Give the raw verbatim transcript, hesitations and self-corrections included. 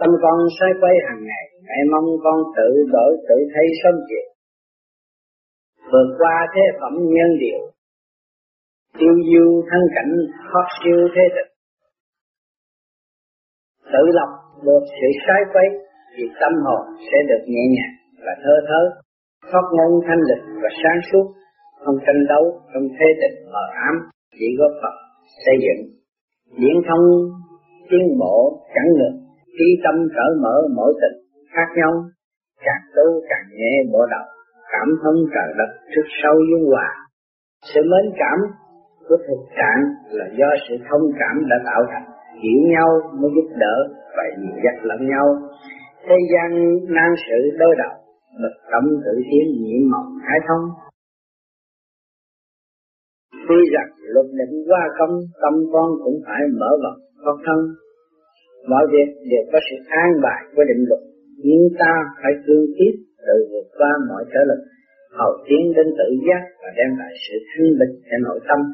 Tâm con sai quay hàng ngày, mẹ mong con tự đổi tự thấy sớm chiều, vượt qua thế phẩm nhân điều, tiêu diêu thân cảnh thoát siêu thế thực, tự lập được sự sai quay thì tâm hồn sẽ được nhẹ nhàng và thơ thớ, thoát ngôn thanh lịch và sáng suốt, không tranh đấu trong thế tịch mờ ám, chỉ góp phần xây dựng, điển thông tiến bộ chẳng ngược, trí tâm cởi mở mỗi tịch khác nhau, càng tu càng nhẹ bộ đầu, cảm thông trời đất trước sau dung hòa. Sự mến cảm của thực trạng là do sự thông cảm đã tạo thành, hiểu nhau mới giúp đỡ và dìu dắt lẫn nhau. Thế gian nan sự đối đầu, bậc tâm tự tiến nhiệm mộng khai thông. Tuy rằng luật định qua công, tâm con cũng phải mở vật con thân. Mọi việc đều có sự an bài của định luật, nhưng ta phải cương quyết tự vượt qua mọi trở lực, hầu tiến đến tự giác và đem lại sự thanh bình cho nội tâm.